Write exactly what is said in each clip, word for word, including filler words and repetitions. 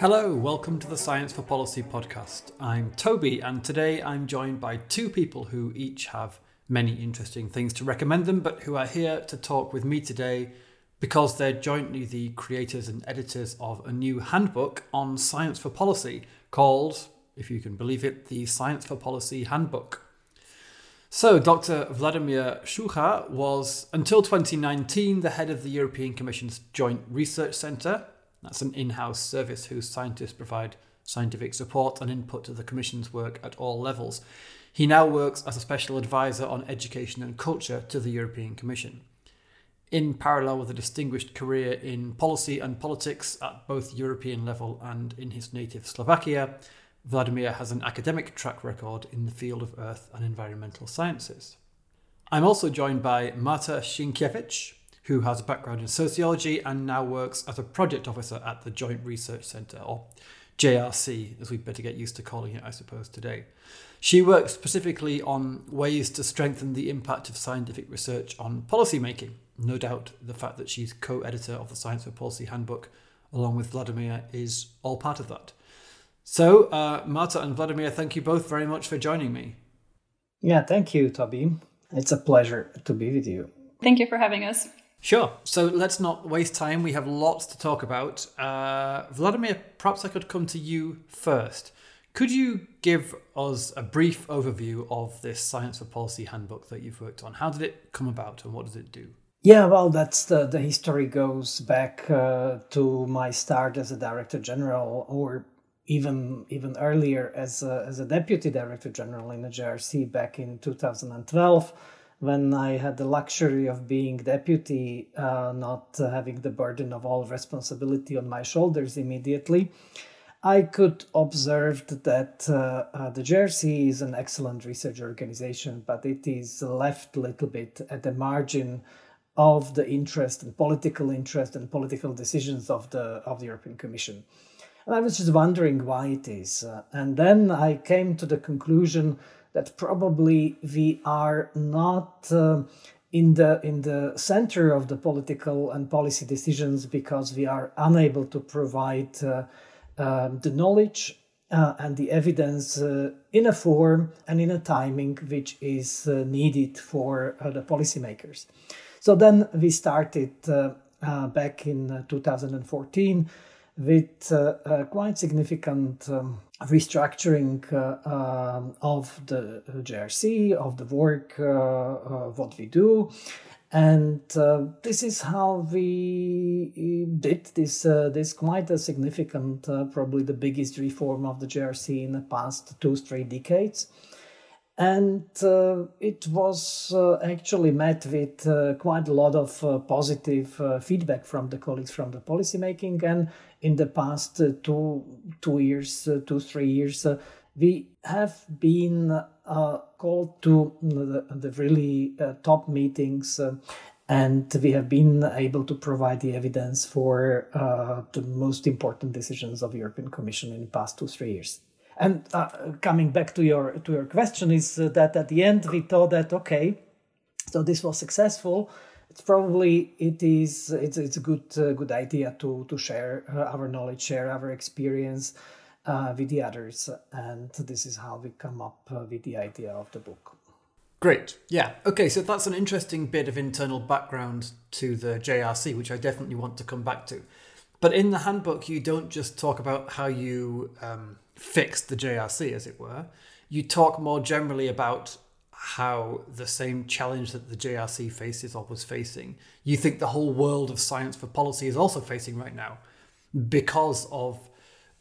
Hello, welcome to the Science for Policy podcast. I'm Toby, and today I'm joined by two people who each have many interesting things to recommend them, but who are here to talk with me today because they're jointly the creators and editors of a new handbook on science for policy called, if you can believe it, the Science for Policy Handbook. So Doctor Vladimir Šucha was, until twenty nineteen, the head of the European Commission's Joint Research Centre. That's an in-house service whose scientists provide scientific support and input to the Commission's work at all levels. He now works as a special advisor on education and culture to the European Commission. In parallel with a distinguished career in policy and politics at both European level and in his native Slovakia, Vladimir has an academic track record in the field of earth and environmental sciences. I'm also joined by Marta Sienkiewicz, who has a background in sociology and now works as a project officer at the Joint Research Centre, or J R C, as we better get used to calling it, I suppose, today. She works specifically on ways to strengthen the impact of scientific research on policymaking. No doubt the fact that she's co-editor of the Science for Policy Handbook, along with Vladimir, is all part of that. So, uh, Marta and Vladimir, thank you both very much for joining me. Yeah, thank you, Toby. It's a pleasure to be with you. Thank you for having us. Sure. So let's not waste time. We have lots to talk about. Uh, Vladimir, perhaps I could come to you first. Could you give us a brief overview of this Science for Policy Handbook that you've worked on? How did it come about and what does it do? Yeah, well, that's the, the history goes back uh, to my start as a Director General, or even even earlier as a, as a Deputy Director General in the J R C back in two thousand twelve. When I had the luxury of being deputy, uh, not uh, having the burden of all responsibility on my shoulders immediately, I could observe that uh, uh, the J R C is an excellent research organization, but it is left a little bit at the margin of the interest and political interest and political decisions of the of the European Commission. And I was just wondering why it is. Uh, and then I came to the conclusion that probably we are not uh, in the in the center of the political and policy decisions because we are unable to provide uh, uh, the knowledge uh, and the evidence uh, in a form and in a timing which is uh, needed for uh, the policymakers. So then we started uh, uh, back in two thousand fourteen with uh, uh, quite significant um, restructuring uh, um, of the J R C, of the work, uh, uh, what we do. And uh, this is how we did this, uh, this quite a significant, uh, probably the biggest reform of the J R C in the past two straight decades. And uh, it was uh, actually met with uh, quite a lot of uh, positive uh, feedback from the colleagues from the policymaking. And in the past uh, two, two years, uh, two, three years, uh, we have been uh, called to the, the really uh, top meetings uh, and we have been able to provide the evidence for uh, the most important decisions of the European Commission in the past two, three years. And uh, coming back to your to your question is uh, that at the end we thought that, okay, so this was successful. It's probably it is it's it's a good uh, good idea to to share uh, our knowledge, share our experience uh, with the others, and this is how we come up uh, with the idea of the book. Great, yeah, okay. So that's an interesting bit of internal background to the J R C, which I definitely want to come back to. But in the handbook, you don't just talk about how you um, fix the J R C, as it were. You talk more generally about how the same challenge that the J R C faces or was facing, you think the whole world of science for policy is also facing right now because of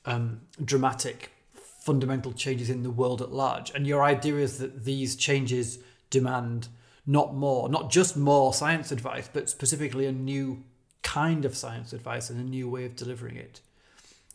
um, dramatic fundamental changes in the world at large. And your idea is that these changes demand not more, not just more science advice, but specifically a new kind of science advice and a new way of delivering it,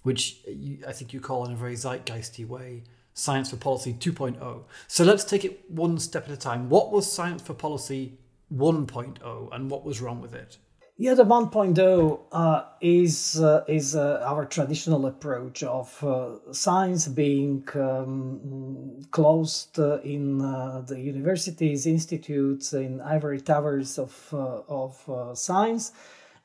which you, I think you call in a very zeitgeisty way, Science for Policy two point oh. So let's take it one step at a time. What was Science for Policy one point oh and what was wrong with it? Yeah, the one point oh uh, is uh, is uh, our traditional approach of uh, science being um, closed uh, in uh, the universities, institutes, in ivory towers of, uh, of uh, science.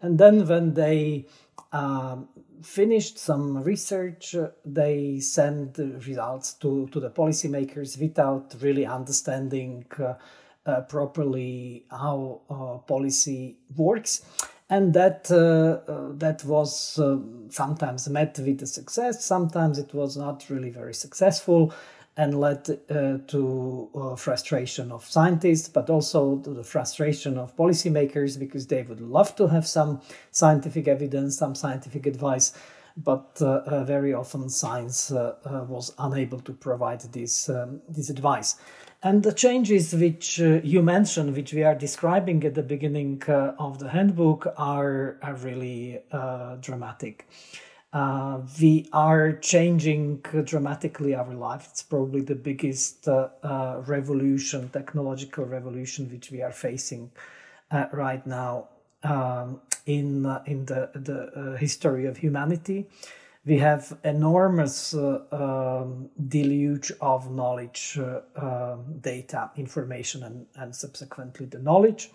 And then when they um, finished some research, they send results to, to the policymakers without really understanding uh, uh, properly how uh, policy works. And that uh, uh, that was uh, sometimes met with a success, sometimes it was not really very successful and led uh, to uh, frustration of scientists, but also to the frustration of policymakers, because they would love to have some scientific evidence, some scientific advice, but uh, uh, very often science uh, uh, was unable to provide this, um, this advice. And the changes which uh, you mentioned, which we are describing at the beginning uh, of the handbook, are, are really uh, dramatic. Uh, we are changing dramatically our life. It's probably the biggest uh, uh, revolution, technological revolution, which we are facing uh, right now um, in, uh, in the, the uh, history of humanity. We have enormous uh, um, deluge of knowledge, uh, uh, data, information, and, and subsequently the knowledge.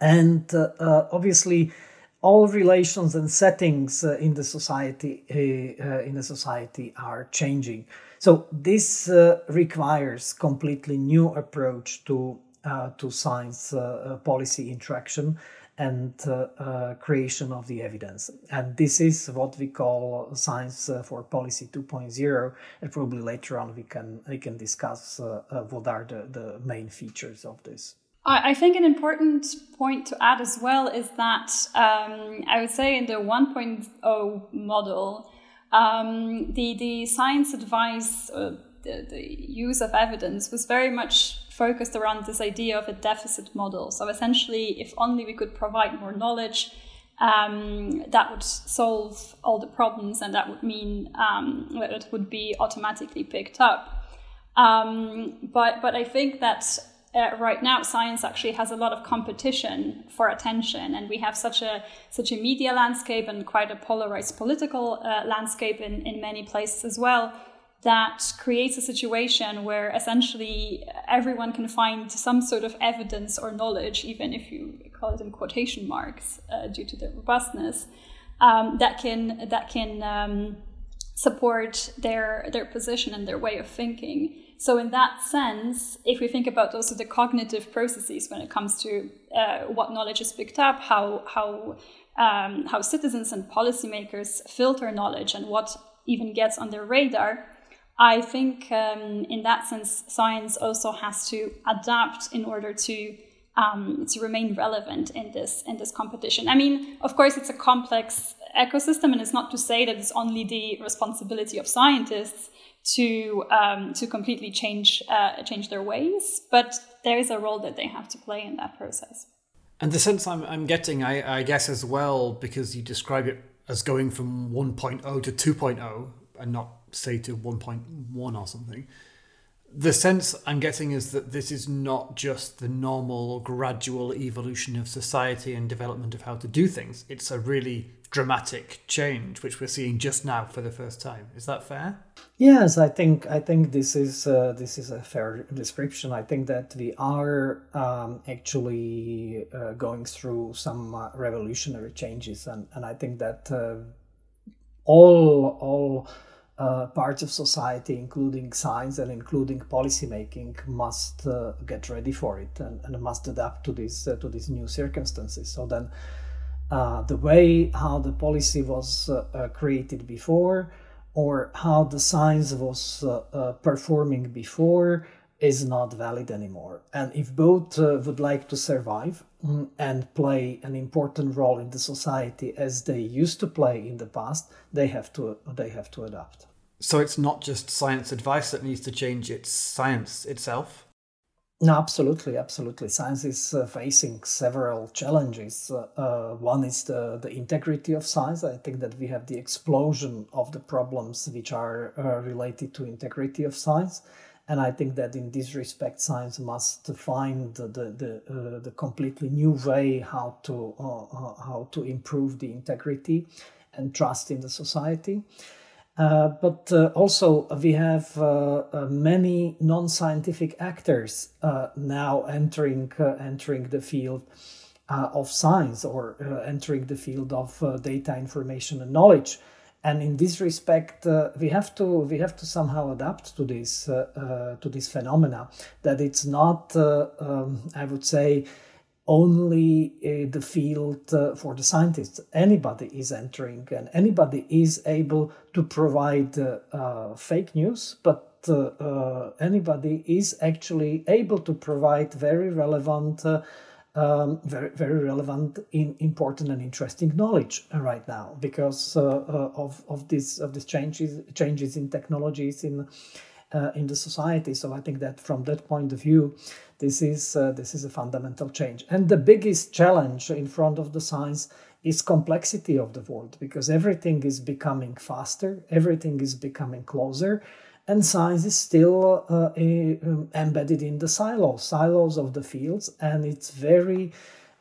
And uh, uh, obviously, all relations and settings uh, in the society uh, uh, in the society are changing. So this uh, requires completely new approach to uh, to science uh, uh, policy interaction and uh, uh, creation of the evidence. And this is what we call Science for Policy two point oh, and probably later on we can, we can discuss uh, uh, what are the, the main features of this. I think an important point to add as well is that um, I would say in the one point oh model, um, the, the science advice, or the, the use of evidence was very much focused around this idea of a deficit model. So essentially, if only we could provide more knowledge, um, that would solve all the problems, and that would mean um, that it would be automatically picked up. Um, but but I think that uh, right now science actually has a lot of competition for attention, and we have such a such a media landscape and quite a polarized political uh, landscape in, in many places as well. That creates a situation where essentially everyone can find some sort of evidence or knowledge, even if you call it in quotation marks, uh, due to the robustness, um, that can that can um, support their their position and their way of thinking. So in that sense, if we think about also the cognitive processes when it comes to uh, what knowledge is picked up, how how um, how citizens and policymakers filter knowledge, and what even gets on their radar. I think um, in that sense, science also has to adapt in order to um, to remain relevant in this in this competition. I mean, of course, it's a complex ecosystem, and it's not to say that it's only the responsibility of scientists to um, to completely change uh, change their ways, but there is a role that they have to play in that process. And the sense I'm I'm getting, I, I guess, as well, because you describe it as going from one point oh to two point oh, and not say to one point one or something. The sense I'm getting is that this is not just the normal gradual evolution of society and development of how to do things. It's a really dramatic change which we're seeing just now for the first time. Is that fair? Yes, I think I think this is uh, this is a fair description. I think that we are um, actually uh, going through some uh, revolutionary changes, and, and I think that uh, all all. Uh, parts of society, including science and including policymaking, must uh, get ready for it and, and must adapt to this uh, to these new circumstances. So then, uh, the way how the policy was uh, uh, created before, or how the science was uh, uh, performing before, is not valid anymore. And if both uh, would like to survive and play an important role in the society as they used to play in the past, they have to they have to adapt. So it's not just science advice that needs to change, it's science itself? No, absolutely, absolutely. Science is uh, facing several challenges. Uh, uh, one is the, the integrity of science. I think that we have the explosion of the problems which are uh, related to integrity of science. And I think that in this respect, science must find the the uh, the completely new way how to uh, how to improve the integrity and trust in the society. Uh, but uh, also we have uh, uh, many non-scientific actors uh, now entering uh, entering the field. uh, of science or uh, entering the field of uh, data, information and knowledge. And in this respect, uh, we have to we have to somehow adapt to this uh, uh, to this phenomena. That it's not, uh, um, I would say, only uh, the field uh, for the scientists. Anybody is entering, and anybody is able to provide uh, uh, fake news. But uh, uh, anybody is actually able to provide very relevant, uh, Um, very, very relevant, in, important, and interesting knowledge right now because uh, uh, of of this of these changes changes in technologies in uh, in the society. So I think that from that point of view, this is uh, this is a fundamental change. And the biggest challenge in front of the science is complexity of the world, because everything is becoming faster, everything is becoming closer. And science is still uh, a, um, embedded in the silos, silos of the fields, and it's very,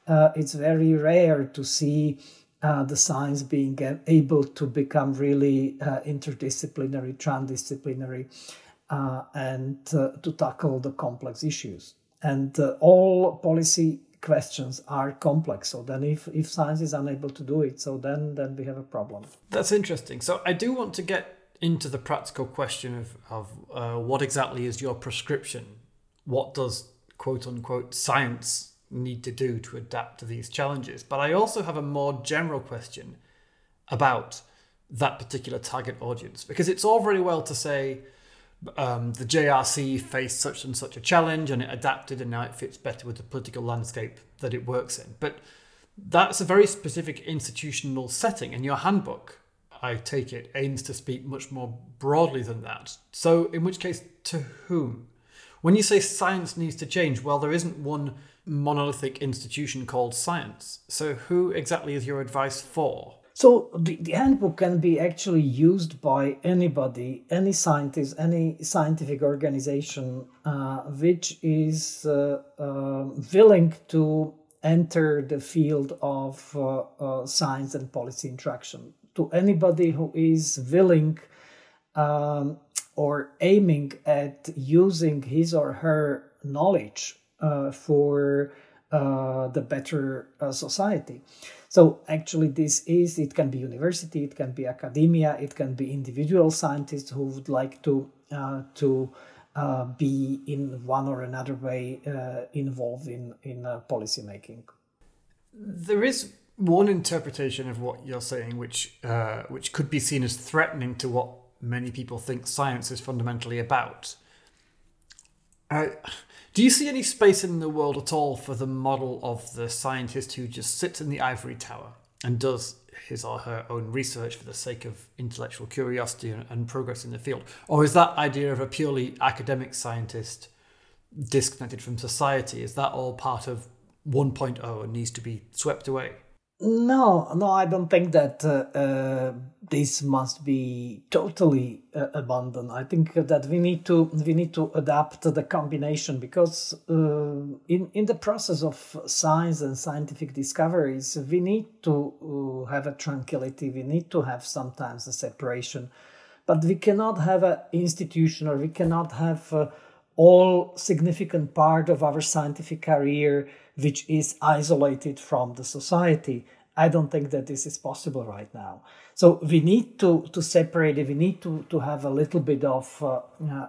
uh, it's very rare to see uh, the science being able to become really uh, interdisciplinary, transdisciplinary, uh, and uh, to tackle the complex issues. And uh, all policy questions are complex. So then if, if science is unable to do it, so then, then we have a problem. That's interesting. So I do want to get into the practical question of, of uh, what exactly is your prescription? What does quote-unquote science need to do to adapt to these challenges? But I also have a more general question about that particular target audience, because it's all very well to say um, the J R C faced such and such a challenge and it adapted and now it fits better with the political landscape that it works in. But that's a very specific institutional setting, and your handbook, I take it, aims to speak much more broadly than that. So in which case, to whom? When you say science needs to change, well, there isn't one monolithic institution called science. So who exactly is your advice for? So the, the handbook can be actually used by anybody, any scientist, any scientific organization, uh, which is uh, uh, willing to enter the field of uh, uh, science and policy interaction. To anybody who is willing um, or aiming at using his or her knowledge uh, for uh, the better uh, society. So actually this is, it can be university, it can be academia, it can be individual scientists who would like to, uh, to uh, be in one or another way uh, involved in, in uh, policy making. There is one interpretation of what you're saying, which uh, which could be seen as threatening to what many people think science is fundamentally about. Uh, do you see any space in the world at all for the model of the scientist who just sits in the ivory tower and does his or her own research for the sake of intellectual curiosity and, and progress in the field? Or is that idea of a purely academic scientist disconnected from society, is that all part of one point oh and needs to be swept away? No, no, I don't think that uh, uh, this must be totally uh, abandoned. I think that we need to we need to adapt the combination, because uh, in in the process of science and scientific discoveries, we need to uh, have a tranquility. We need to have sometimes a separation, but we cannot have an institution, or we cannot have uh, all significant part of our scientific career which is isolated from the society. I don't think that this is possible right now. So we need to, to separate it. We need to, to have a little bit of, uh,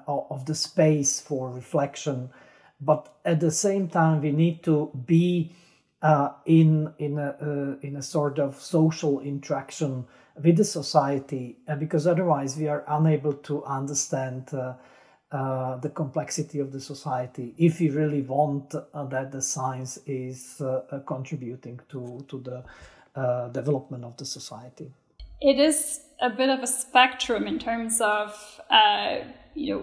uh, of the space for reflection. But at the same time, we need to be uh, in, in, a, uh, in a sort of social interaction with the society, uh, because otherwise we are unable to understand uh, Uh, the complexity of the society, if we really want uh, that the science is uh, uh, contributing to, to the uh, development of the society. It is a bit of a spectrum in terms of, uh, you know,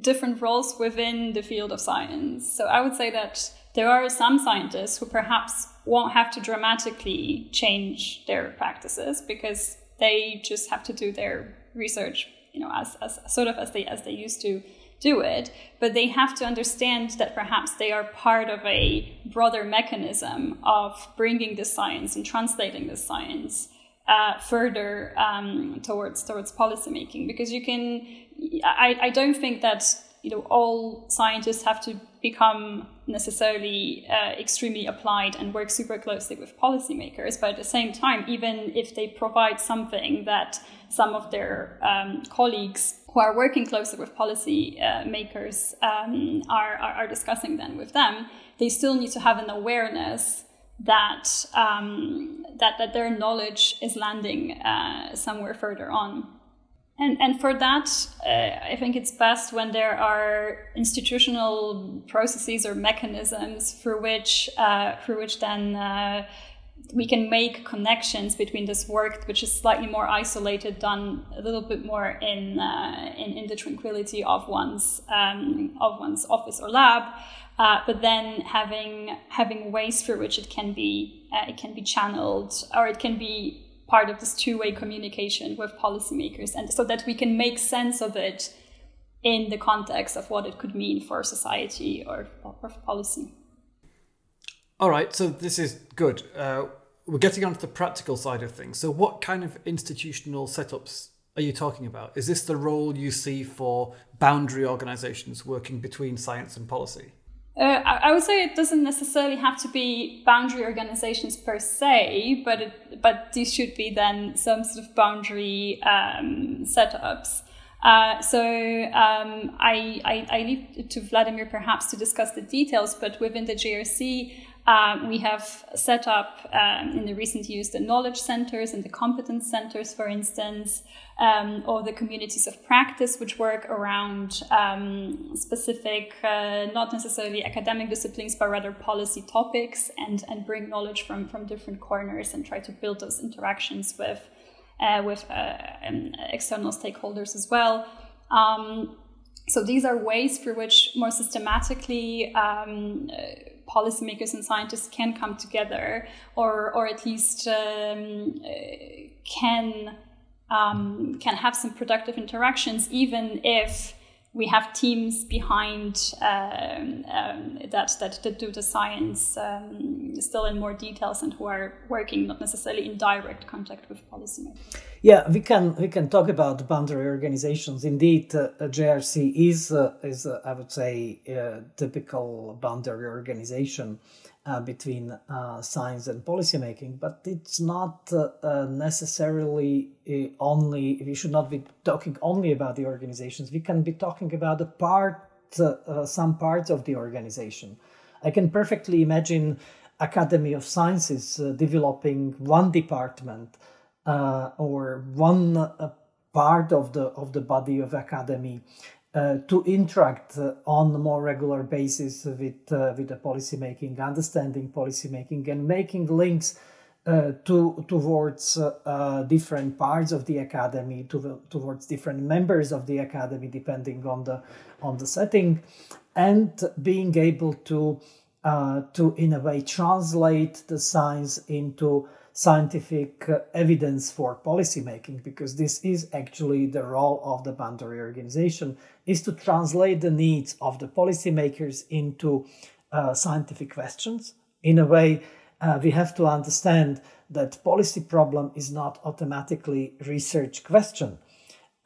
different roles within the field of science. So I would say that there are some scientists who perhaps won't have to dramatically change their practices because they just have to do their research, you know, as, as sort of as they as they used to do it, but they have to understand that perhaps they are part of a broader mechanism of bringing this science and translating this science uh, further um, towards towards policymaking. Because you can, I, I don't think that, you know, all scientists have to become necessarily uh, extremely applied and work super closely with policymakers. But at the same time, even if they provide something that some of their um, colleagues who are working closely with policy uh, makers um, are, are, are discussing then with them, they still need to have an awareness that um, that, that their knowledge is landing uh, somewhere further on. And, and for that, uh, I think it's best when there are institutional processes or mechanisms through which, uh, through which then uh, we can make connections between this work, which is slightly more isolated, done a little bit more in uh, in, in the tranquility of one's um, of one's office or lab, uh, but then having having ways through which it can be uh, it can be channeled, or it can be part of this two-way communication with policymakers, and so that we can make sense of it in the context of what it could mean for society or for policy. All right, so this is good. Uh, we're getting onto the practical side of things. So what kind of institutional setups are you talking about? Is this the role you see for boundary organizations working between science and policy? Uh, I would say it doesn't necessarily have to be boundary organizations per se, but it, but these should be then some sort of boundary um, setups. Uh, so um, I, I, I leave it to Vladimir perhaps to discuss the details, but within the G R C, um, we have set up um, in the recent years the knowledge centers and the competence centers, for instance, um, or the communities of practice which work around um, specific, uh, not necessarily academic disciplines, but rather policy topics, and, and bring knowledge from, from different corners and try to build those interactions with Uh, with uh, um, external stakeholders as well. Um, so these are ways through which more systematically um, uh, policymakers and scientists can come together, or or at least um, uh, can um, can have some productive interactions, even if we have teams behind um, um, that, that that do the science um, still in more details and who are working not necessarily in direct contact with policymakers. Yeah, we can we can talk about boundary organizations. Indeed, uh, J R C is uh, is uh, I would say a typical boundary organization uh, between uh, science and policymaking, but it's not uh, uh, necessarily. Only we should not be talking only about the organizations. We can be talking about a part, uh, uh, some parts of the organization. I can perfectly imagine Academy of Sciences uh, developing one department uh, or one uh, part of the of the body of academy uh, to interact uh, on a more regular basis with uh, with the policymaking, understanding policymaking, and making links. Uh, to, towards uh, uh, different parts of the academy, to the, towards different members of the academy, depending on the on the setting, and being able to uh, to in a way translate the science into scientific uh, evidence for policymaking, because this is actually the role of the boundary organization, is to translate the needs of the policymakers into uh, scientific questions in a way. Uh, we have to understand that policy problem is not automatically research question,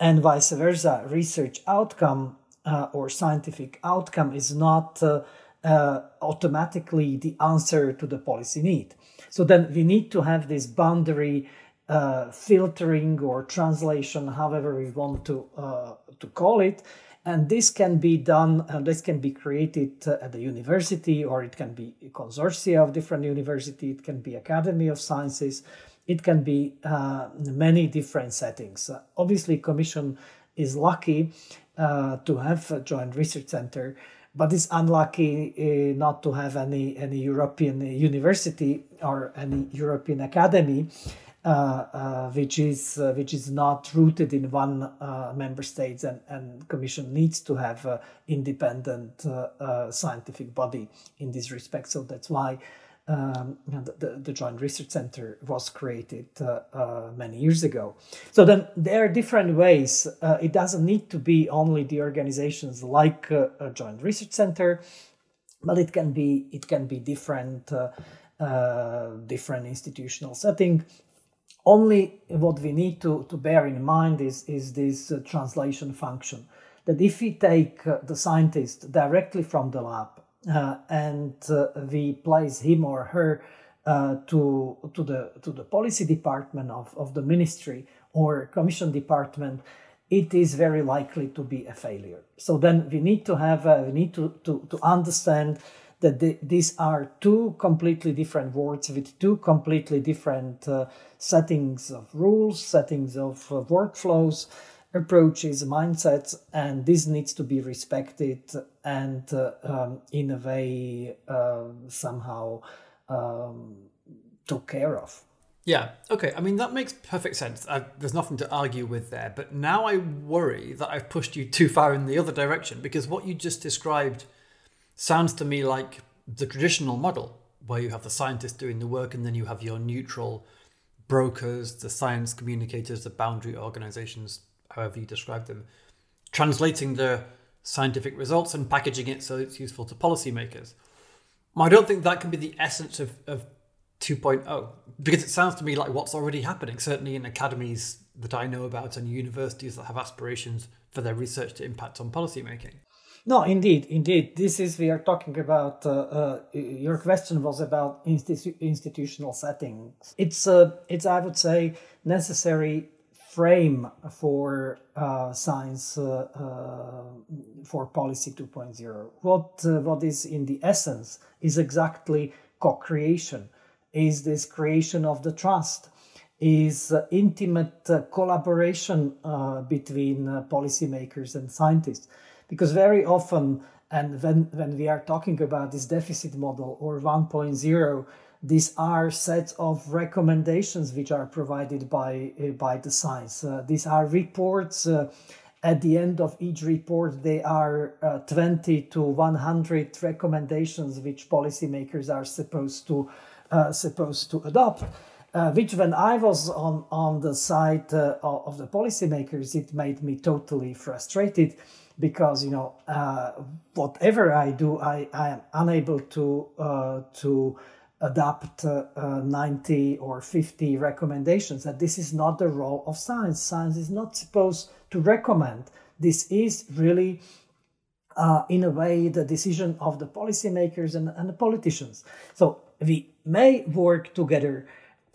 and vice versa. Research outcome uh, or scientific outcome is not uh, uh, automatically the answer to the policy need. So then we need to have this boundary uh, filtering or translation, however we want to uh, to call it. And this can be done, uh, this can be created uh, at the university, or it can be a consortia of different universities, it can be Academy of Sciences, it can be uh, many different settings. Uh, obviously, Commission is lucky uh, to have a Joint Research Centre, but it's unlucky uh, not to have any, any European university or any European academy. Uh, uh, which is uh, which is not rooted in one uh, member state, and, and Commission needs to have an independent uh, uh, scientific body in this respect. So that's why um, the, the Joint Research Centre was created uh, uh, many years ago. So then there are different ways. Uh, it doesn't need to be only the organizations like uh, a Joint Research Centre, but it can be it can be different uh, uh, different institutional setting. Only what we need to, to bear in mind is, is this uh, translation function. That if we take uh, the scientist directly from the lab uh, and uh, we place him or her uh, to to the to the policy department of, of the ministry or commission department, it is very likely to be a failure. So then we need to have uh, we need to to, to understand that the, these are two completely different words with two completely different uh, settings of rules, settings of uh, workflows, approaches, mindsets, and this needs to be respected and uh, um, in a way uh, somehow um, took care of. Yeah, okay. I mean, that makes perfect sense. I, there's nothing to argue with there. But now I worry that I've pushed you too far in the other direction, because what you just described sounds to me like the traditional model where you have the scientists doing the work and then you have your neutral brokers, the science communicators, the boundary organizations, however you describe them, translating the scientific results and packaging it so it's useful to policymakers. I don't think that can be the essence of, of two point oh, because it sounds to me like what's already happening, certainly in academies that I know about and universities that have aspirations for their research to impact on policymaking. No, indeed, indeed. This is, we are talking about, uh, uh, your question was about institu- institutional settings. It's, uh, it's, I would say, necessary frame for uh, science, uh, uh, for policy two point oh. What uh, what is in the essence is exactly co-creation, is this creation of the trust, is uh, intimate uh, collaboration uh, between uh, policymakers and scientists. Because very often, and when, when we are talking about this deficit model or one point oh, these are sets of recommendations which are provided by uh, by the science. Uh, these are reports. Uh, at the end of each report, they are uh, twenty to one hundred recommendations which policymakers are supposed to uh, supposed to adopt. Uh, which, when I was on on the side uh, of the policymakers, it made me totally frustrated, because you know uh, whatever I do, I, I am unable to uh, to. adapt uh, uh, ninety or fifty recommendations. That this is not the role of science. Science is not supposed to recommend. This is really, uh, in a way, the decision of the policymakers and, and the politicians. So we may work together,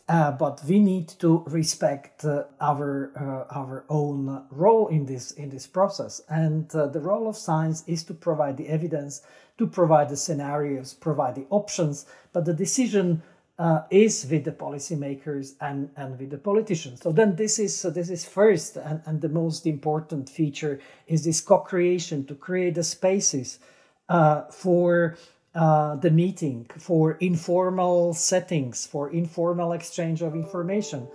uh, but we need to respect uh, our uh, our own role in this in this process. And uh, the role of science is to provide the evidence, to provide the scenarios, provide the options, but the decision uh, is with the policymakers and, and with the politicians. So then this is so this is first and, and the most important feature is this co-creation, to create the spaces uh, for uh, the meeting, for informal settings, for informal exchange of information.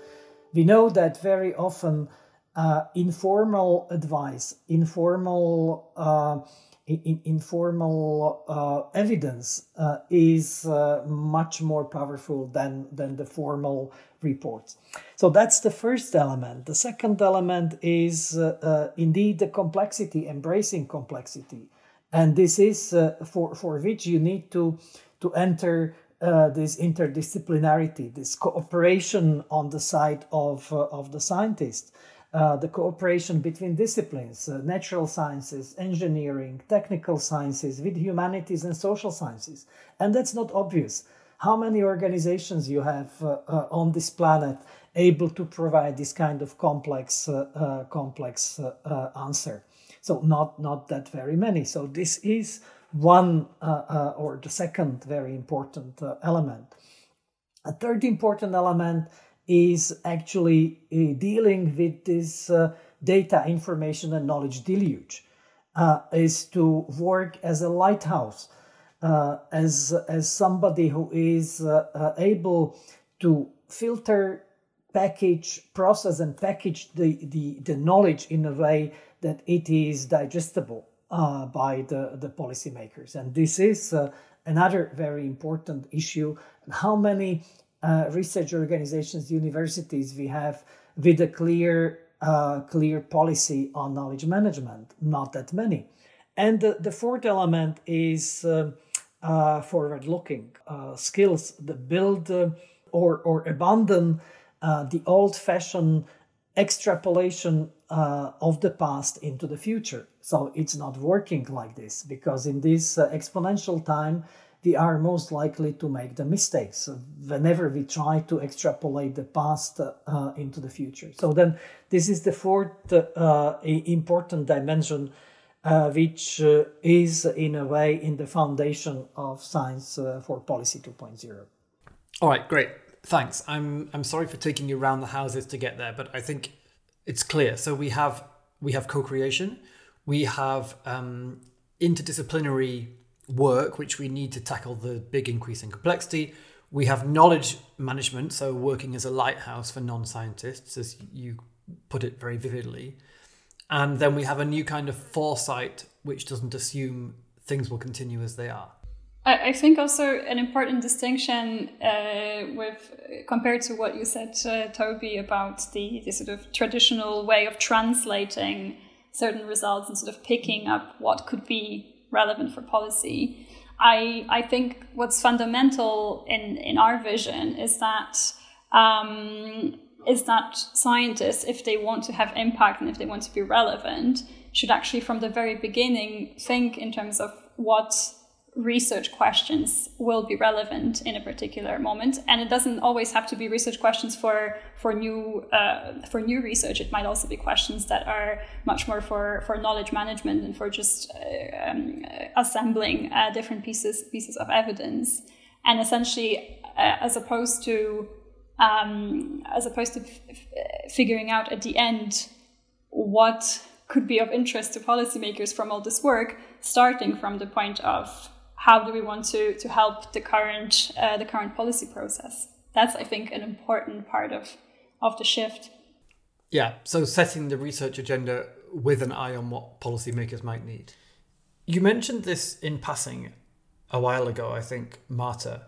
We know that very often uh, informal advice, informal uh, In, in, informal uh, evidence uh, is uh, much more powerful than, than the formal reports. So that's the first element. The second element is uh, uh, indeed the complexity, embracing complexity. And this is uh, for, for which you need to, to enter uh, this interdisciplinarity, this cooperation on the side of, uh, of the scientists. Uh, the cooperation between disciplines, uh, natural sciences, engineering, technical sciences, with humanities and social sciences. And that's not obvious. How many organizations you have uh, uh, on this planet able to provide this kind of complex, uh, uh, complex uh, uh, answer? So not, not that very many. So this is one uh, uh, or the second very important uh, element. A third important element is actually uh, dealing with this uh, data, information and knowledge deluge, uh, is to work as a lighthouse, uh, as, as somebody who is uh, uh, able to filter, package, process and package the, the, the knowledge in a way that it is digestible uh, by the, the policymakers. And this is uh, another very important issue. How many Uh, research organizations, universities we have with a clear uh, clear policy on knowledge management? Not that many. And the, the fourth element is uh, uh, forward-looking uh, skills, the build uh, or, or abandon uh, the old-fashioned extrapolation uh, of the past into the future. So it's not working like this, because in this uh, exponential time, we are most likely to make the mistakes whenever we try to extrapolate the past uh, into the future. So then this is the fourth uh, important dimension, uh, which uh, is in a way in the foundation of Science uh, for Policy two point oh. All right, great. Thanks. I'm I'm sorry for taking you around the houses to get there, but I think it's clear. So we have we have co-creation, we have um, interdisciplinary work, which we need to tackle the big increase in complexity. We have knowledge management, so working as a lighthouse for non-scientists, as you put it very vividly. And then we have a new kind of foresight, which doesn't assume things will continue as they are. I think also an important distinction uh, with compared to what you said, uh, Toby, about the, the sort of traditional way of translating certain results and sort of picking up what could be relevant for policy. I I think what's fundamental in, in our vision is that um, is that scientists, if they want to have impact and if they want to be relevant, should actually from the very beginning think in terms of what research questions will be relevant in a particular moment. And it doesn't always have to be research questions for for new uh, for new research. It might also be questions that are much more for for knowledge management and for just uh, um, assembling uh, different pieces pieces of evidence. And essentially, uh, as opposed to um, as opposed to f- f- figuring out at the end what could be of interest to policymakers from all this work, starting from the point of how do we want to, to help the current uh, the current policy process? That's, I think, an important part of, of the shift. Yeah, so setting the research agenda with an eye on what policymakers might need. You mentioned this in passing a while ago, I think, Marta.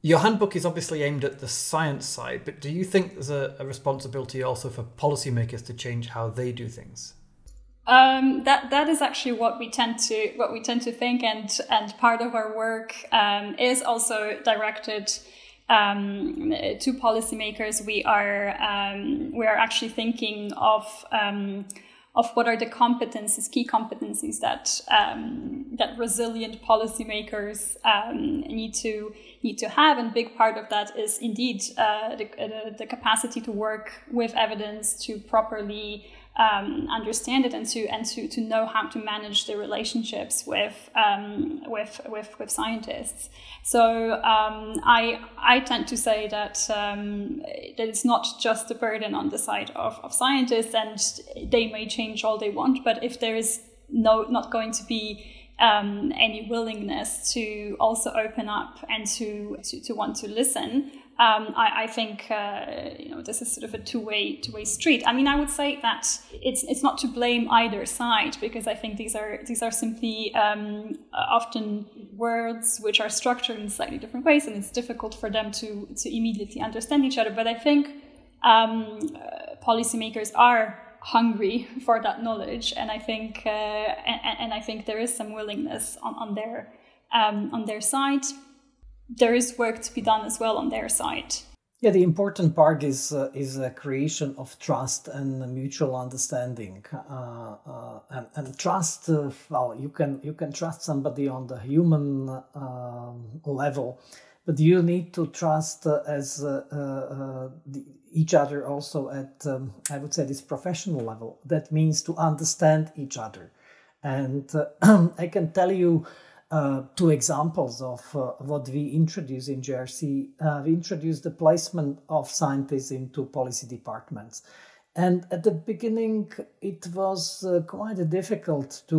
Your handbook is obviously aimed at the science side, but do you think there's a, a responsibility also for policymakers to change how they do things? Um, that that is actually what we tend to what we tend to think, and and part of our work um, is also directed um, to policymakers. We are um, we are actually thinking of um, of what are the competencies, key competencies that um, that resilient policymakers um, need to need to have, and big part of that is indeed uh, the, the the capacity to work with evidence, to properly Um, understand it, and to and to, to know how to manage the relationships with um, with, with with scientists. So um, I I tend to say that um, that it's not just a burden on the side of, of scientists, and they may change all they want, but if there is no not going to be um, any willingness to also open up and to to, to want to listen, Um, I, I think uh, you know this is sort of a two-way two-way street. I mean, I would say that it's it's not to blame either side, because I think these are these are simply um, often words which are structured in slightly different ways, and it's difficult for them to to immediately understand each other. But I think um, uh, policymakers are hungry for that knowledge, and I think uh, and, and I think there is some willingness on on their um, on their side. There is work to be done as well on their side. Yeah, the important part is uh, is the creation of trust and mutual understanding. Uh, uh, and, and trust, uh, well, you can you can trust somebody on the human uh, level, but you need to trust uh, as uh, uh, the, each other also at um, I would say this professional level. That means to understand each other, and uh, I can tell you. Uh, two examples of uh, what we introduce in G R C. Uh, we introduced the placement of scientists into policy departments. And at the beginning, it was uh, quite difficult to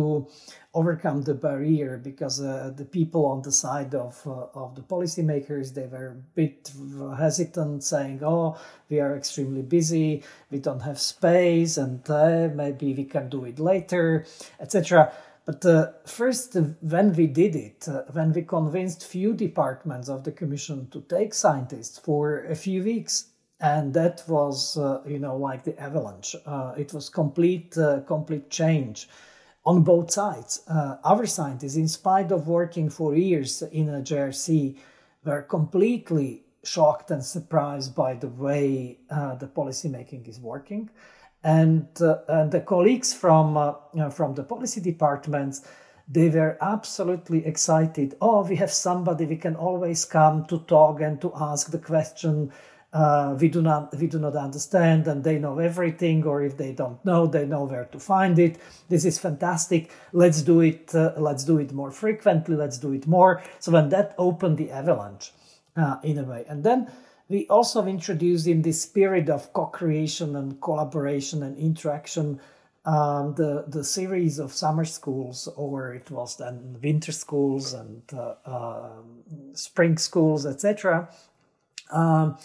overcome the barrier, because uh, the people on the side of uh, of the policymakers, they were a bit hesitant, saying, oh, we are extremely busy, we don't have space, and uh, maybe we can do it later, et cetera. But uh, first, uh, when we did it, uh, when we convinced few departments of the Commission to take scientists for a few weeks, and that was, uh, you know, like the avalanche. Uh, it was complete, uh, complete change on both sides. Uh, our scientists, in spite of working for years in a G R C, were completely shocked and surprised by the way uh, the policymaking is working. And, uh, and the colleagues from, uh, you know, from the policy departments, they were absolutely excited. Oh, we have somebody we can always come to talk and to ask the question uh, we do not we do not understand, and they know everything, or if they don't know, they know where to find it. This is fantastic. Let's do it. Uh, let's do it more frequently. Let's do it more. So when that opened the avalanche, uh, in a way, and then we also introduced in this spirit of co-creation and collaboration and interaction um, the, the series of summer schools, or it was then winter schools and uh, uh, spring schools, et cetera. Um,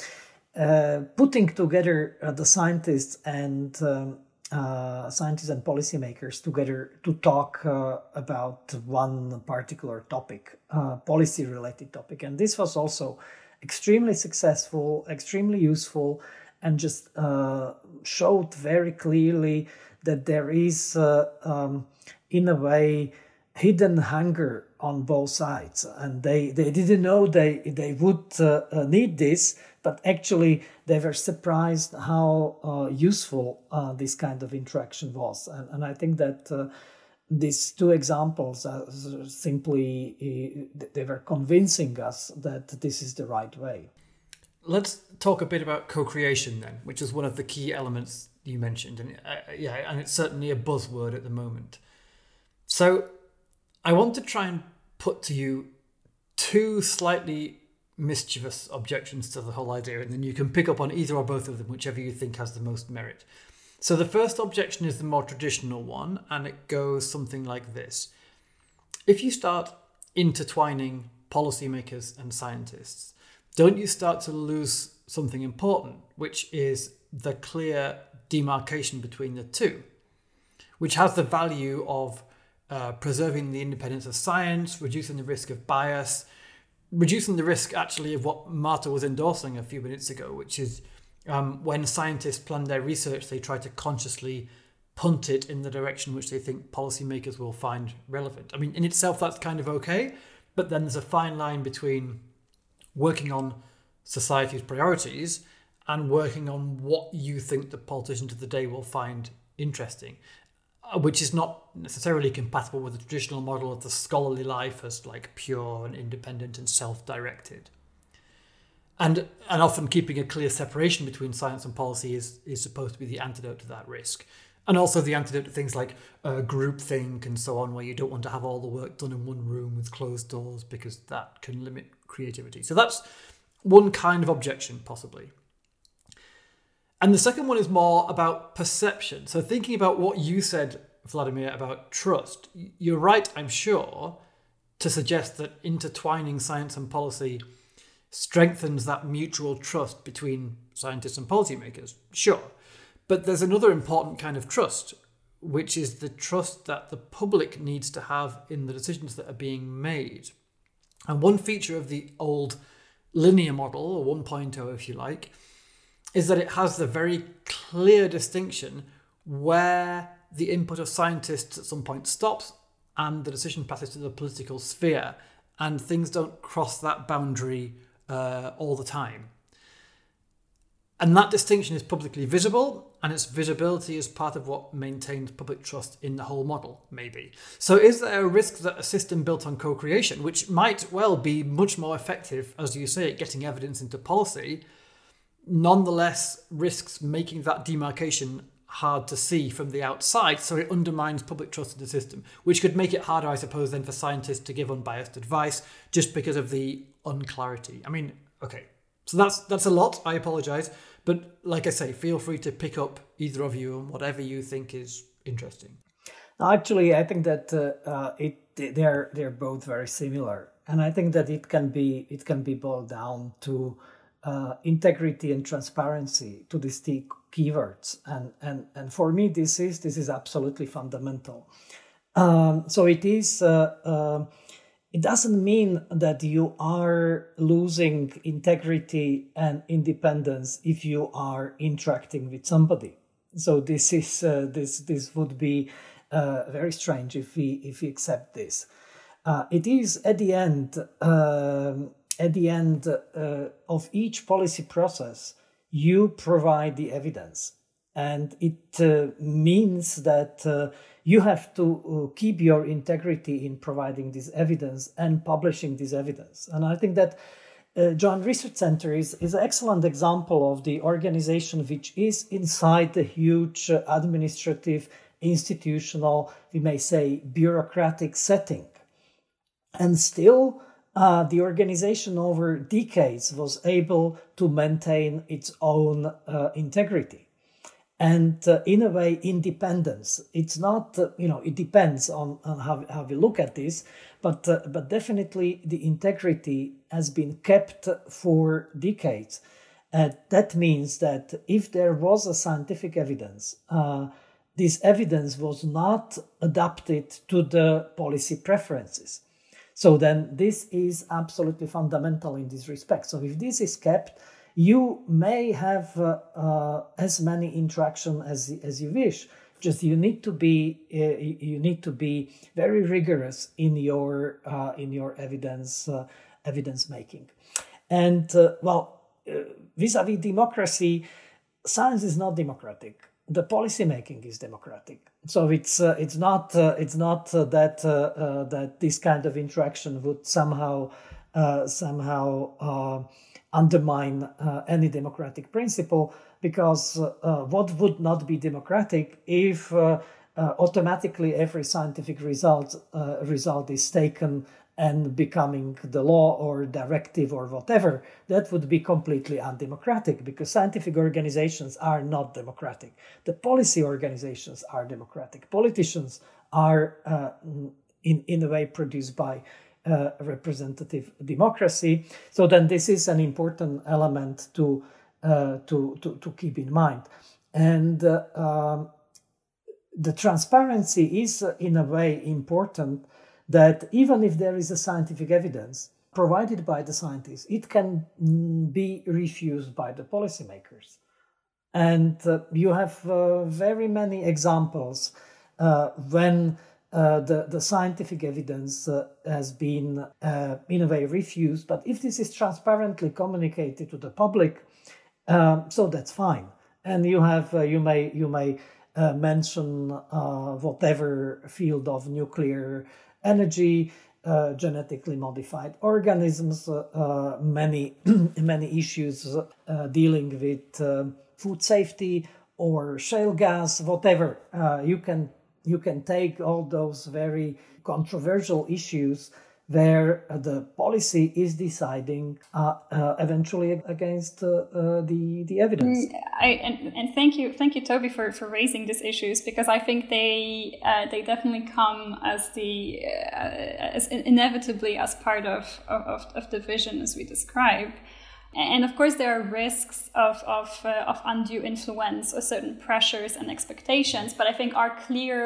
uh, putting together uh, the scientists and um, uh, scientists and policymakers together to talk uh, about one particular topic, uh, policy-related topic. And this was also extremely successful, extremely useful, and just uh, showed very clearly that there is, uh, um, in a way, hidden hunger on both sides. And they, they didn't know they, they would uh, need this, but actually they were surprised how uh, useful uh, this kind of interaction was. And, and I think that uh, these two examples are simply, they were convincing us that this is the right way. Let's talk a bit about co-creation then, which is one of the key elements you mentioned. And uh, yeah, and it's certainly a buzzword at the moment. So I want to try and put to you two slightly mischievous objections to the whole idea, and then you can pick up on either or both of them, whichever you think has the most merit. So the first objection is the more traditional one, and it goes something like this. If you start intertwining policymakers and scientists, don't you start to lose something important, which is the clear demarcation between the two, which has the value of uh, preserving the independence of science, reducing the risk of bias, reducing the risk actually of what Marta was endorsing a few minutes ago, which is Um, when scientists plan their research, they try to consciously punt it in the direction which they think policymakers will find relevant. I mean, in itself, that's kind of okay, but then there's a fine line between working on society's priorities and working on what you think the politicians of the day will find interesting, which is not necessarily compatible with the traditional model of the scholarly life as like pure and independent and self-directed. And and often keeping a clear separation between science and policy is, is supposed to be the antidote to that risk. And also the antidote to things like uh, groupthink and so on, where you don't want to have all the work done in one room with closed doors, because that can limit creativity. So that's one kind of objection, possibly. And the second one is more about perception. So thinking about what you said, Vladimir, about trust, you're right, I'm sure, to suggest that intertwining science and policy strengthens that mutual trust between scientists and policymakers, sure. But there's another important kind of trust, which is the trust that the public needs to have in the decisions that are being made. And one feature of the old linear model, or one point oh if you like, is that it has the very clear distinction where the input of scientists at some point stops and the decision passes to the political sphere, and things don't cross that boundary Uh, all the time. And that distinction is publicly visible, and its visibility is part of what maintains public trust in the whole model, maybe. So is there a risk that a system built on co-creation, which might well be much more effective, as you say, at getting evidence into policy, nonetheless risks making that demarcation hard to see from the outside, so it undermines public trust in the system, which could make it harder, I suppose, then for scientists to give unbiased advice just because of the unclarity. I mean, okay, so that's that's a lot, I apologise, but like I say, feel free to pick up either of you on whatever you think is interesting. Actually, I think that uh, uh, it they're they're both very similar, and I think that it can be it can be boiled down to uh, integrity and transparency, to these two keywords, and and and for me this is this is absolutely fundamental. Um, so it is. Uh, uh, It doesn't mean that you are losing integrity and independence if you are interacting with somebody. So this is uh, this this would be uh, very strange if we if we accept this. Uh, it is at the end um, at the end uh, of each policy process, you provide the evidence. And it uh, means that uh, you have to uh, keep your integrity in providing this evidence and publishing this evidence. And I think that uh, Joint Research Centre is, is an excellent example of the organization which is inside the huge uh, administrative, institutional, we may say, bureaucratic setting. And still, uh, the organization over decades was able to maintain its own uh, integrity. And uh, in a way, independence. It's not, uh, you know, it depends on, on how, how we look at this, but, uh, but definitely the integrity has been kept for decades. Uh, that means that if there was a scientific evidence, uh, this evidence was not adapted to the policy preferences. So then this is absolutely fundamental in this respect. So if this is kept, you may have uh, uh, as many interaction as, as you wish. Just you need to be uh, you need to be very rigorous in your uh, in your evidence uh, evidence making. And uh, well, uh, vis-a-vis democracy, science is not democratic. The policy making is democratic. So it's uh, it's not uh, it's not uh, that uh, uh, that this kind of interaction would somehow uh, somehow. Uh, undermine uh, any democratic principle, because uh, uh, what would not be democratic if uh, uh, automatically every scientific result uh, result is taken and becoming the law or directive or whatever? That would be completely undemocratic, because scientific organizations are not democratic. The policy organizations are democratic. Politicians are uh, in, in a way produced by Uh, representative democracy. So then this is an important element to uh, to, to to keep in mind. And uh, um, the transparency is uh, in a way important, that even if there is a scientific evidence provided by the scientists, it can be refused by the policymakers. And uh, you have uh, very many examples uh, when Uh, the, the scientific evidence uh, has been, uh, in a way, refused. But if this is transparently communicated to the public, um, so that's fine. And you have, uh, you may, you may uh, mention uh, whatever field of nuclear energy, uh, genetically modified organisms, uh, uh, many, many issues uh, dealing with uh, food safety or shale gas, whatever. Uh, you can. You can take all those very controversial issues where the policy is deciding uh, uh, eventually against uh, uh, the the evidence. I, and, and thank you, thank you, Toby, for, for raising these issues, because I think they uh, they definitely come as the uh, as inevitably as part of, of of the vision as we describe. And of course, there are risks of of, uh, of undue influence or certain pressures and expectations. But I think our clear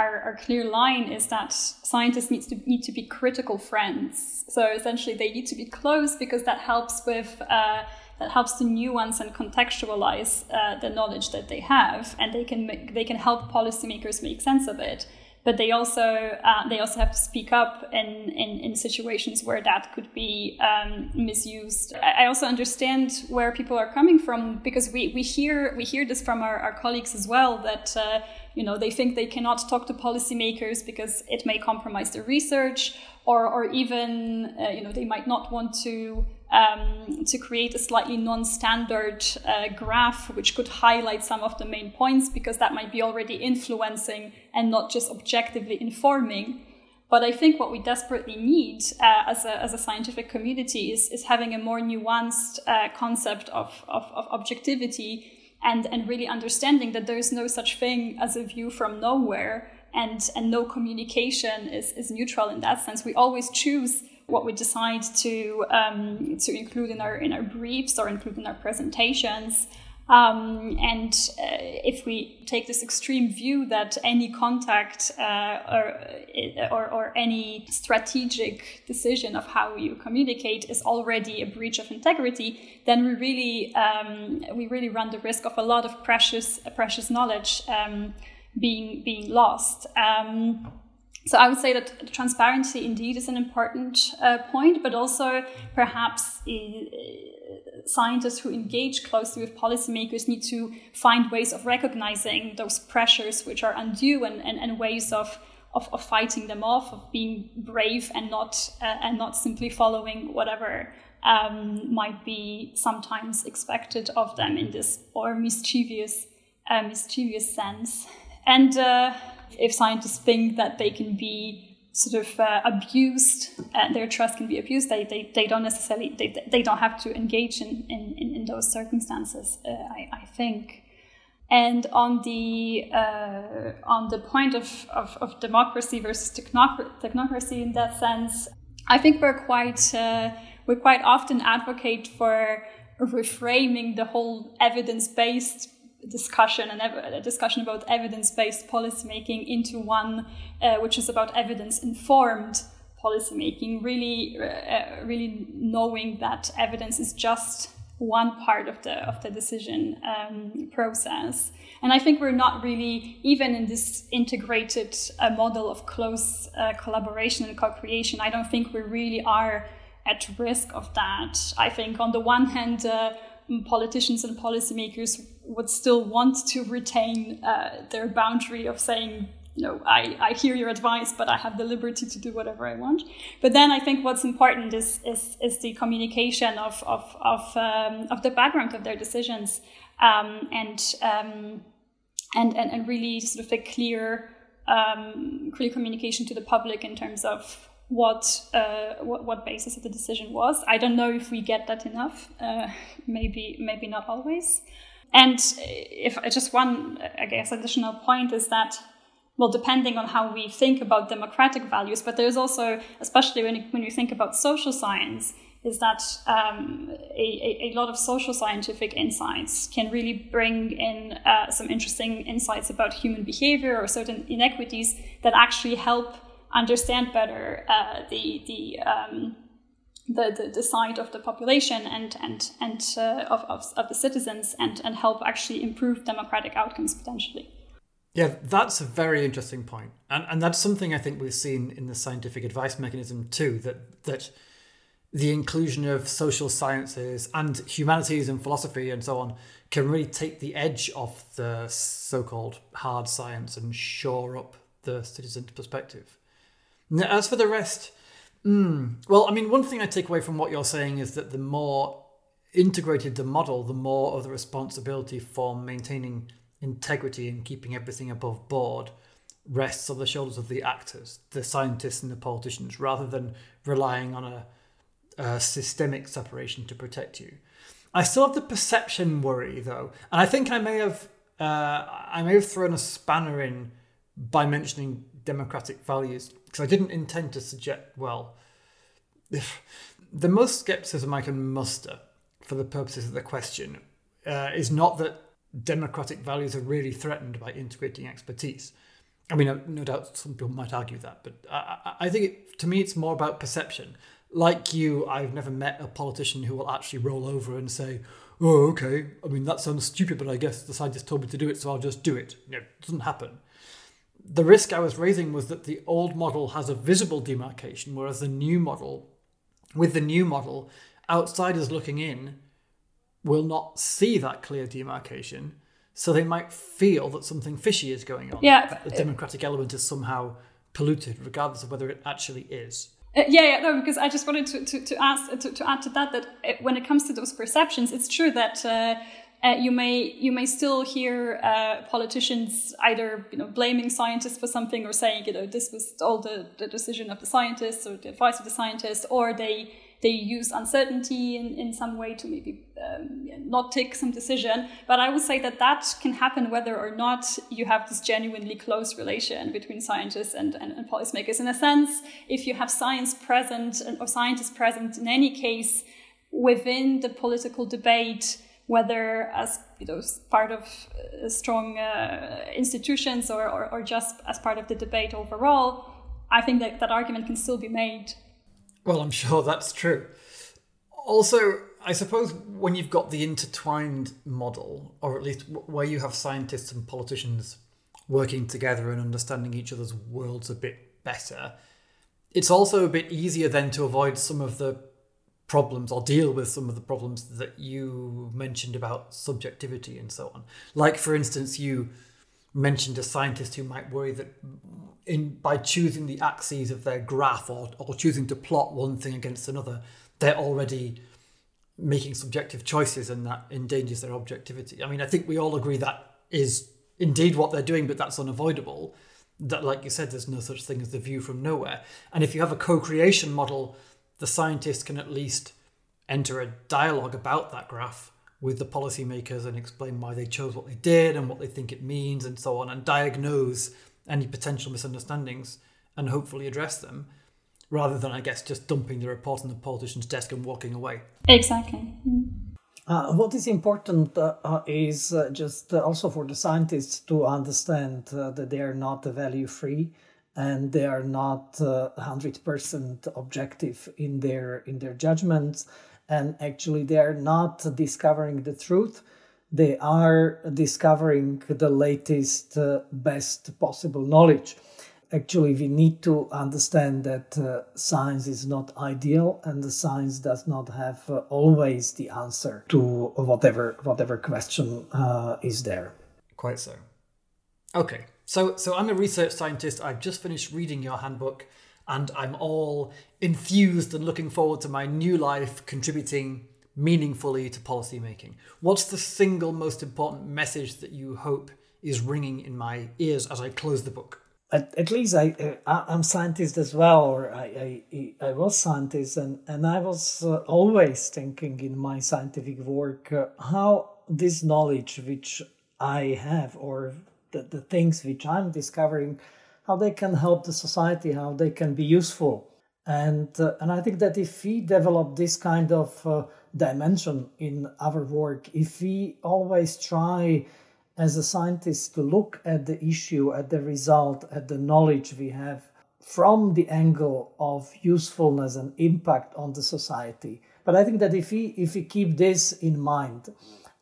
our, our clear line is that scientists need to need to be critical friends. So essentially, they need to be close, because that helps with uh, that helps to nuance and contextualize uh, the knowledge that they have, and they can make, they can help policymakers make sense of it. But they also uh, they also have to speak up in, in, in situations where that could be um, misused. I also understand where people are coming from, because we, we hear we hear this from our, our colleagues as well, that uh, you know, they think they cannot talk to policymakers because it may compromise their research, or or even uh, you know, they might not want to um, to create a slightly non-standard uh, graph which could highlight some of the main points, because that might be already influencing and not just objectively informing. But I think what we desperately need uh, as a as a scientific community is is having a more nuanced uh, concept of, of of objectivity, and and really understanding that there is no such thing as a view from nowhere, and and no communication is is neutral in that sense. We always choose what we decide to um, to include in our in our briefs or include in our presentations. Um, and uh, if we take this extreme view that any contact uh, or, or or any strategic decision of how you communicate is already a breach of integrity, then we really um, we really run the risk of a lot of precious precious knowledge um, being being lost. Um, So I would say that transparency indeed is an important uh, point, but also perhaps uh, scientists who engage closely with policymakers need to find ways of recognizing those pressures which are undue and, and, and ways of, of, of fighting them off, of being brave and not uh, and not simply following whatever um, might be sometimes expected of them in this or mischievous, uh, mischievous sense. And uh, if scientists think that they can be sort of uh, abused, uh, their trust can be abused, they they, they don't necessarily, they, they don't have to engage in, in, in those circumstances, uh, I, I think. And on the uh, on the point of, of, of democracy versus technocra- technocracy in that sense, I think we're quite, uh, we quite often advocate for reframing the whole evidence-based discussion and a discussion about evidence-based policymaking into one uh, which is about evidence-informed policymaking, really uh, really knowing that evidence is just one part of the of the decision um, process. And I think we're not really, even in this integrated uh, model of close uh, collaboration and co-creation, I don't think we really are at risk of that. I think on the one hand, uh, politicians and policymakers would still want to retain uh, their boundary of saying, you know, I, I hear your advice, but I have the liberty to do whatever I want. But then I think what's important is is, is the communication of of of, um, of the background of their decisions, um, and, um, and and and really sort of a clear um, clear communication to the public in terms of what uh, what what basis of the decision was. I don't know if we get that enough. Uh, maybe maybe not always. And if just one, I guess, additional point is that, well, depending on how we think about democratic values, but there's also, especially when you, when you think about social science, is that um, a, a lot of social scientific insights can really bring in uh, some interesting insights about human behavior or certain inequities that actually help understand better uh, the the, um, the the the side of the population and and and uh, of, of of the citizens and and help actually improve democratic outcomes potentially. Yeah, that's a very interesting point, and and that's something I think we've seen in the scientific advice mechanism too. That that the inclusion of social sciences and humanities and philosophy and so on can really take the edge off the so-called hard science and shore up the citizen's perspective. As for the rest, mm, well, I mean, one thing I take away from what you're saying is that the more integrated the model, the more of the responsibility for maintaining integrity and keeping everything above board rests on the shoulders of the actors, the scientists and the politicians, rather than relying on a, a systemic separation to protect you. I still have the perception worry, though, and I think I may have uh, I may have thrown a spanner in by mentioning democratic values, because I didn't intend to suggest, well, the most skepticism I can muster for the purposes of the question uh, is not that democratic values are really threatened by integrating expertise. I mean, no, no doubt some people might argue that, but I, I think it, to me it's more about perception. Like you, I've never met a politician who will actually roll over and say, oh, okay, I mean, that sounds stupid, but I guess the scientist told me to do it, so I'll just do it. No, it doesn't happen. The risk I was raising was that the old model has a visible demarcation, whereas the new model, with the new model, outsiders looking in will not see that clear demarcation, so they might feel that something fishy is going on. Yeah, that the democratic element is somehow polluted, regardless of whether it actually is. Uh, yeah, yeah, no, because I just wanted to, to, to ask to, to add to that that when it comes to those perceptions, it's true that. Uh, Uh, you may you may still hear uh, politicians either, you know, blaming scientists for something or saying, you know, this was all the, the decision of the scientists or the advice of the scientists, or they they use uncertainty in, in some way to maybe um, not take some decision. But I would say that that can happen whether or not you have this genuinely close relation between scientists and, and, and policymakers. In a sense, if you have science present or scientists present in any case within the political debate, whether as, you know, part of uh, strong uh, institutions or, or, or just as part of the debate overall, I think that that argument can still be made. Well, I'm sure that's true. Also, I suppose when you've got the intertwined model, or at least where you have scientists and politicians working together and understanding each other's worlds a bit better, it's also a bit easier then to avoid some of the problems or deal with some of the problems that you mentioned about subjectivity and so on. Like, for instance, you mentioned a scientist who might worry that in by choosing the axes of their graph or, or choosing to plot one thing against another, they're already making subjective choices and that endangers their objectivity. I mean, I think we all agree that is indeed what they're doing, but that's unavoidable. That, like you said, there's no such thing as the view from nowhere. And if you have a co-creation model, the scientist can at least enter a dialogue about that graph with the policymakers and explain why they chose what they did and what they think it means and so on, and diagnose any potential misunderstandings and hopefully address them, rather than, I guess, just dumping the report on the politician's desk and walking away. Exactly. Uh, what is important uh, uh, is uh, just uh, also for the scientists to understand uh, that they are not value-free and they are not uh, one hundred percent objective in their in their judgments. And actually, they are not discovering the truth. They are discovering the latest, uh, best possible knowledge. Actually, we need to understand that uh, science is not ideal, and the science does not have uh, always the answer to whatever whatever question uh, is there. Quite so. Okay, so so I'm a research scientist. I've just finished reading your handbook, and I'm all enthused and looking forward to my new life, contributing meaningfully to policymaking. What's the single most important message that you hope is ringing in my ears as I close the book? At, at least I, uh, I'm scientist as well, or I, I, I was scientist, and, and I was uh, always thinking in my scientific work uh, how this knowledge which I have, or the, the things which I'm discovering, how they can help the society, how they can be useful. And, uh, and I think that if we develop this kind of uh, dimension in our work, if we always try as a scientist to look at the issue, at the result, at the knowledge we have from the angle of usefulness and impact on the society. But I think that if we if we keep this in mind,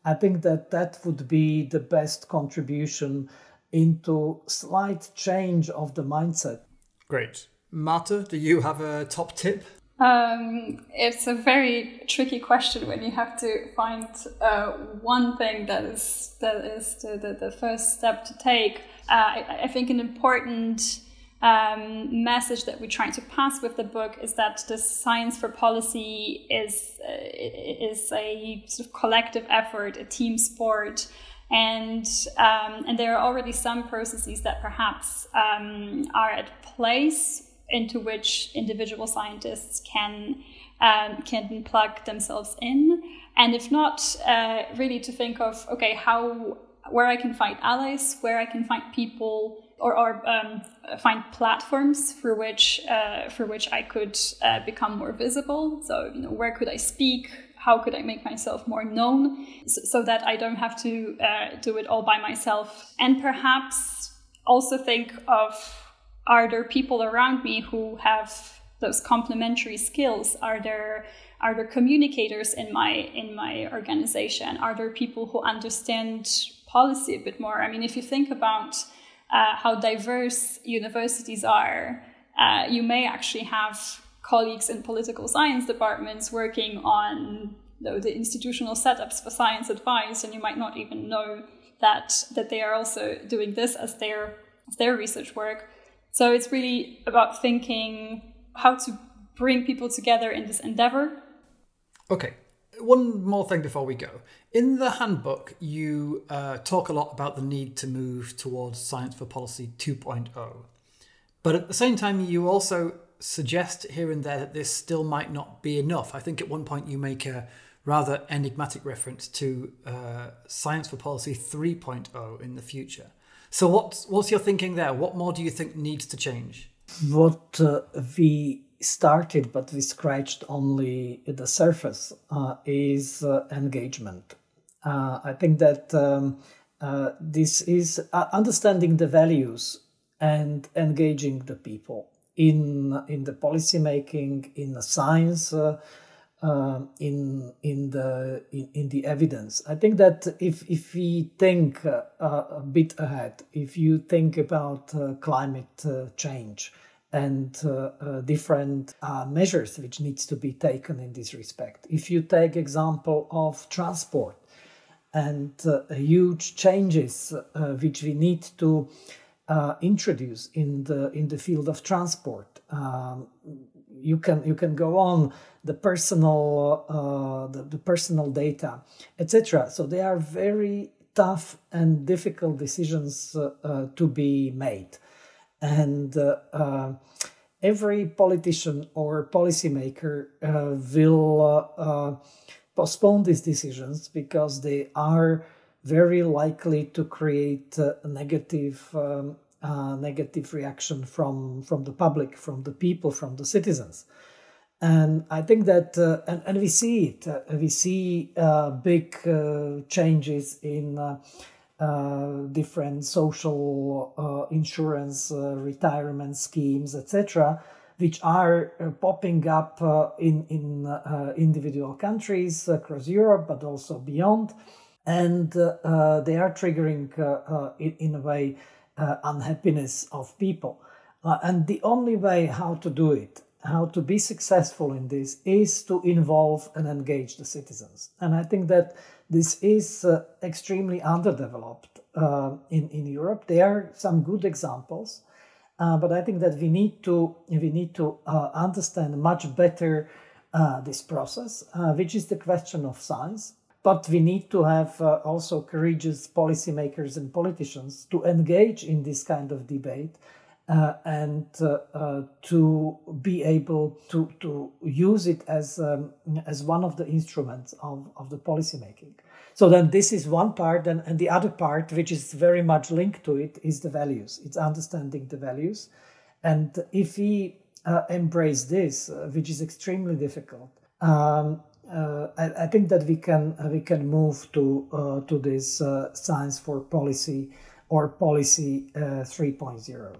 I think that that would be the best contribution into slight change of the mindset. Great. Marta, do you have a top tip? Um, it's a very tricky question when you have to find uh, one thing that is that is the, the, the first step to take. Uh, I, I think an important um, message that we're trying to pass with the book is that the science for policy is uh, is a sort of collective effort, a team sport. And um, and there are already some processes that perhaps um, are at place into which individual scientists can um, can plug themselves in, and if not, uh, really to think of okay, how where I can find allies, where I can find people, or, or um, find platforms for which uh, for which I could uh, become more visible. So you know, where could I speak? How could I make myself more known, so, so that I don't have to uh, do it all by myself? And perhaps also think of, are there people around me who have those complementary skills? Are there are there communicators in my in my organization? Are there people who understand policy a bit more? I mean, if you think about uh, how diverse universities are, uh, you may actually have colleagues in political science departments working on you know, the institutional setups for science advice, and you might not even know that that they are also doing this as their as their research work. So it's really about thinking how to bring people together in this endeavor. Okay, one more thing before we go. In the handbook, you uh, talk a lot about the need to move towards Science for Policy two point oh. But at the same time, you also suggest here and there that this still might not be enough. I think at one point you make a rather enigmatic reference to uh, Science for Policy three point oh in the future. So what's, what's your thinking there? What more do you think needs to change? What uh, we started, but we scratched only the surface, uh, is uh, engagement. Uh, I think that um, uh, this is uh, understanding the values and engaging the people in in the policymaking, in the science, uh, Uh, in in the in, in the evidence. I think that if if we think uh, uh, a bit ahead, if you think about uh, climate uh, change and uh, uh, different uh, measures which needs to be taken in this respect. If you take example of transport and uh, huge changes uh, which we need to uh, introduce in the in the field of transport, um, you can you can go on the personal uh, the, the personal data, et cetera. So they are very tough and difficult decisions uh, uh, to be made. And uh, uh, every politician or policymaker uh, will uh, uh, postpone these decisions because they are very likely to create a negative, um, uh, negative reaction from, from the public, from the people, from the citizens. And I think that, uh, and, and we see it, uh, we see uh, big uh, changes in uh, Uh, different social uh, insurance, uh, retirement schemes, et cetera, which are uh, popping up uh, in, in uh, individual countries across Europe, but also beyond. And uh, uh, they are triggering, uh, uh, in, in a way, uh, unhappiness of people. Uh, and the only way how to do it, how to be successful in this, is to involve and engage the citizens. And I think that this is uh, extremely underdeveloped uh, in, in Europe. There are some good examples, uh, but I think that we need to we need to uh, understand much better uh, this process, uh, which is the question of science. But we need to have uh, also courageous policymakers and politicians to engage in this kind of debate uh, and uh, uh, to be able to, to use it as um, as one of the instruments of, of the policymaking. So then this is one part, and, and the other part, which is very much linked to it, is the values. It's understanding the values. And if we uh, embrace this, uh, which is extremely difficult, um, uh, I, I think that we can uh, we can move to, uh, to this uh, science for policy or policy uh, three point oh.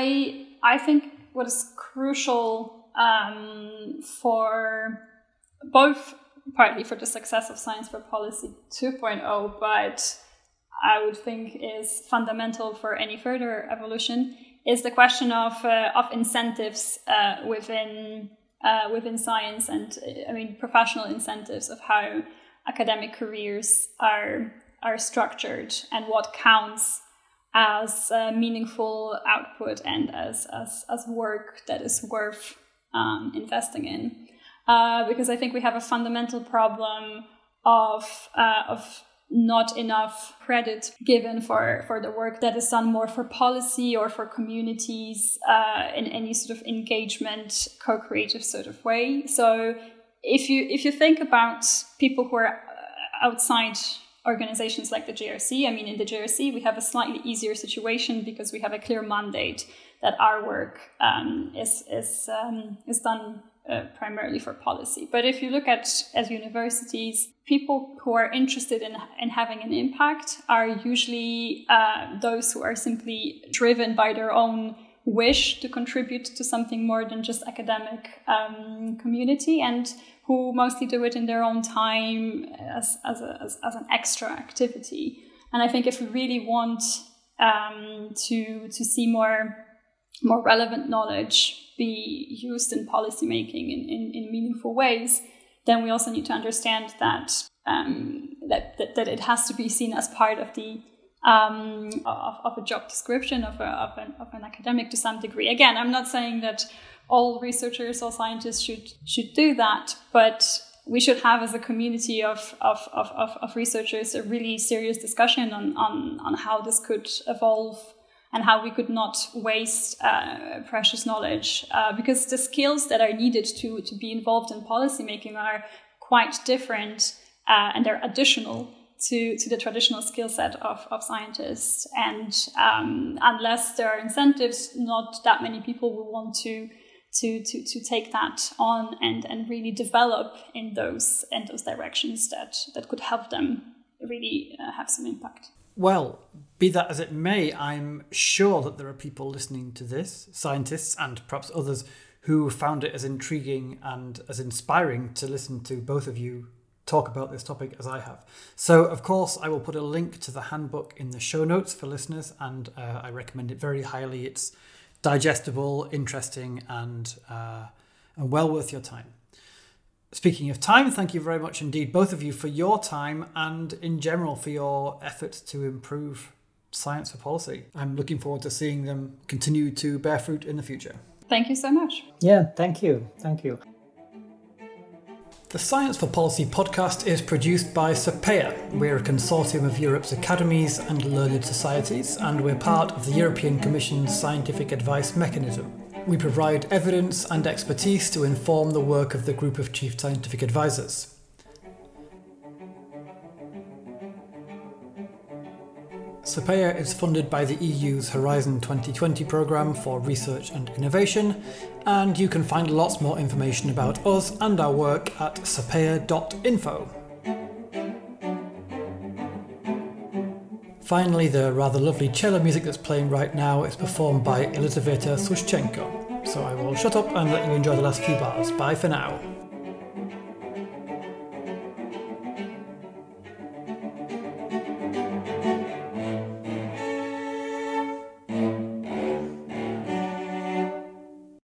I, I think what is crucial um, for both, partly for the success of Science for Policy two point oh, but I would think is fundamental for any further evolution, is the question of uh, of incentives uh, within uh, within science, and I mean professional incentives of how academic careers are are structured and what counts as a meaningful output and as as as work that is worth um, investing in. Uh, because I think we have a fundamental problem of uh, of not enough credit given for, for the work that is done more for policy or for communities uh, in any sort of engagement, co-creative sort of way. So if you if you think about people who are outside organizations like the G R C, I mean, in the G R C we have a slightly easier situation because we have a clear mandate that our work um, is is um, is done. Uh, primarily for policy. But if you look at as universities, people who are interested in, in having an impact are usually uh, those who are simply driven by their own wish to contribute to something more than just academic um, community, and who mostly do it in their own time as, as, a, as, as an extra activity. And I think if we really want um, to to see more more relevant knowledge be used in policymaking in, in, in meaningful ways, then we also need to understand that, um, that, that that it has to be seen as part of the um, of, of a job description of, a, of, an, of an academic to some degree. Again, I'm not saying that all researchers or scientists should should do that, but we should have as a community of of, of, of, of researchers a really serious discussion on, on, on how this could evolve and how we could not waste uh, precious knowledge, uh, because the skills that are needed to, to be involved in policymaking are quite different, uh, and they're additional to, to the traditional skill set of, of scientists. And um, unless there are incentives, not that many people will want to to to, to take that on and, and really develop in those in those directions that, that could help them really uh, have some impact. Well, be that as it may, I'm sure that there are people listening to this, scientists and perhaps others, who found it as intriguing and as inspiring to listen to both of you talk about this topic as I have. So, of course, I will put a link to the handbook in the show notes for listeners, and uh, I recommend it very highly. It's digestible, interesting, and uh, and well worth your time. Speaking of time, thank you very much indeed, both of you, for your time and in general for your efforts to improve science for policy. I'm looking forward to seeing them continue to bear fruit in the future. Thank you so much. Yeah, thank you. Thank you. The Science for Policy podcast is produced by SAPEA. We're a consortium of Europe's academies and learned societies, and we're part of the European Commission's Scientific Advice Mechanism. We provide evidence and expertise to inform the work of the group of chief scientific advisors. SAPEA is funded by the E U's Horizon twenty twenty programme for research and innovation, and you can find lots more information about us and our work at sapea dot info. Finally, the rather lovely cello music that's playing right now is performed by Elisaveta Sushchenko. So I will shut up and let you enjoy the last few bars. Bye for now.